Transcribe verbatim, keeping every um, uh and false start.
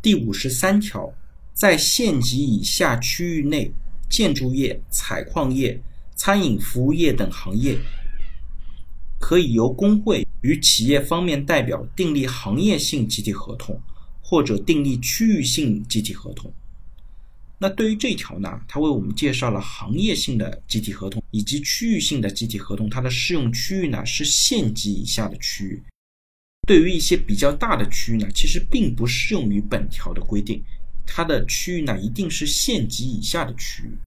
第五十三条，在县级以下区域内，建筑业、采矿业、餐饮服务业等行业，可以由工会与企业方面代表订立行业性集体合同，或者订立区域性集体合同。那对于这条呢，它为我们介绍了行业性的集体合同以及区域性的集体合同，它的适用区域呢是县级以下的区域。对于一些比较大的区域呢，其实并不适用于本条的规定，它的区域呢一定是县级以下的区域。